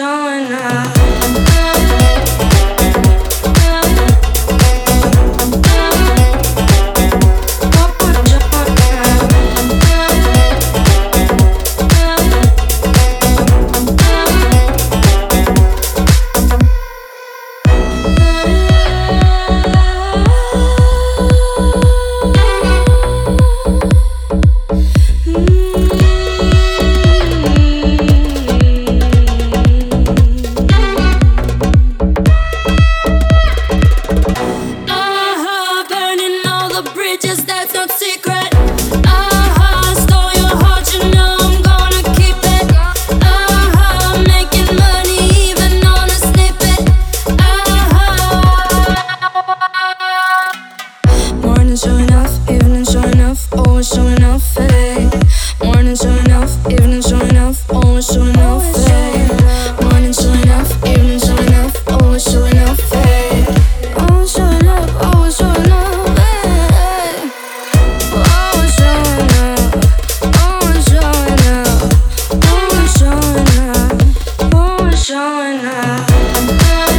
showing up. Showing up.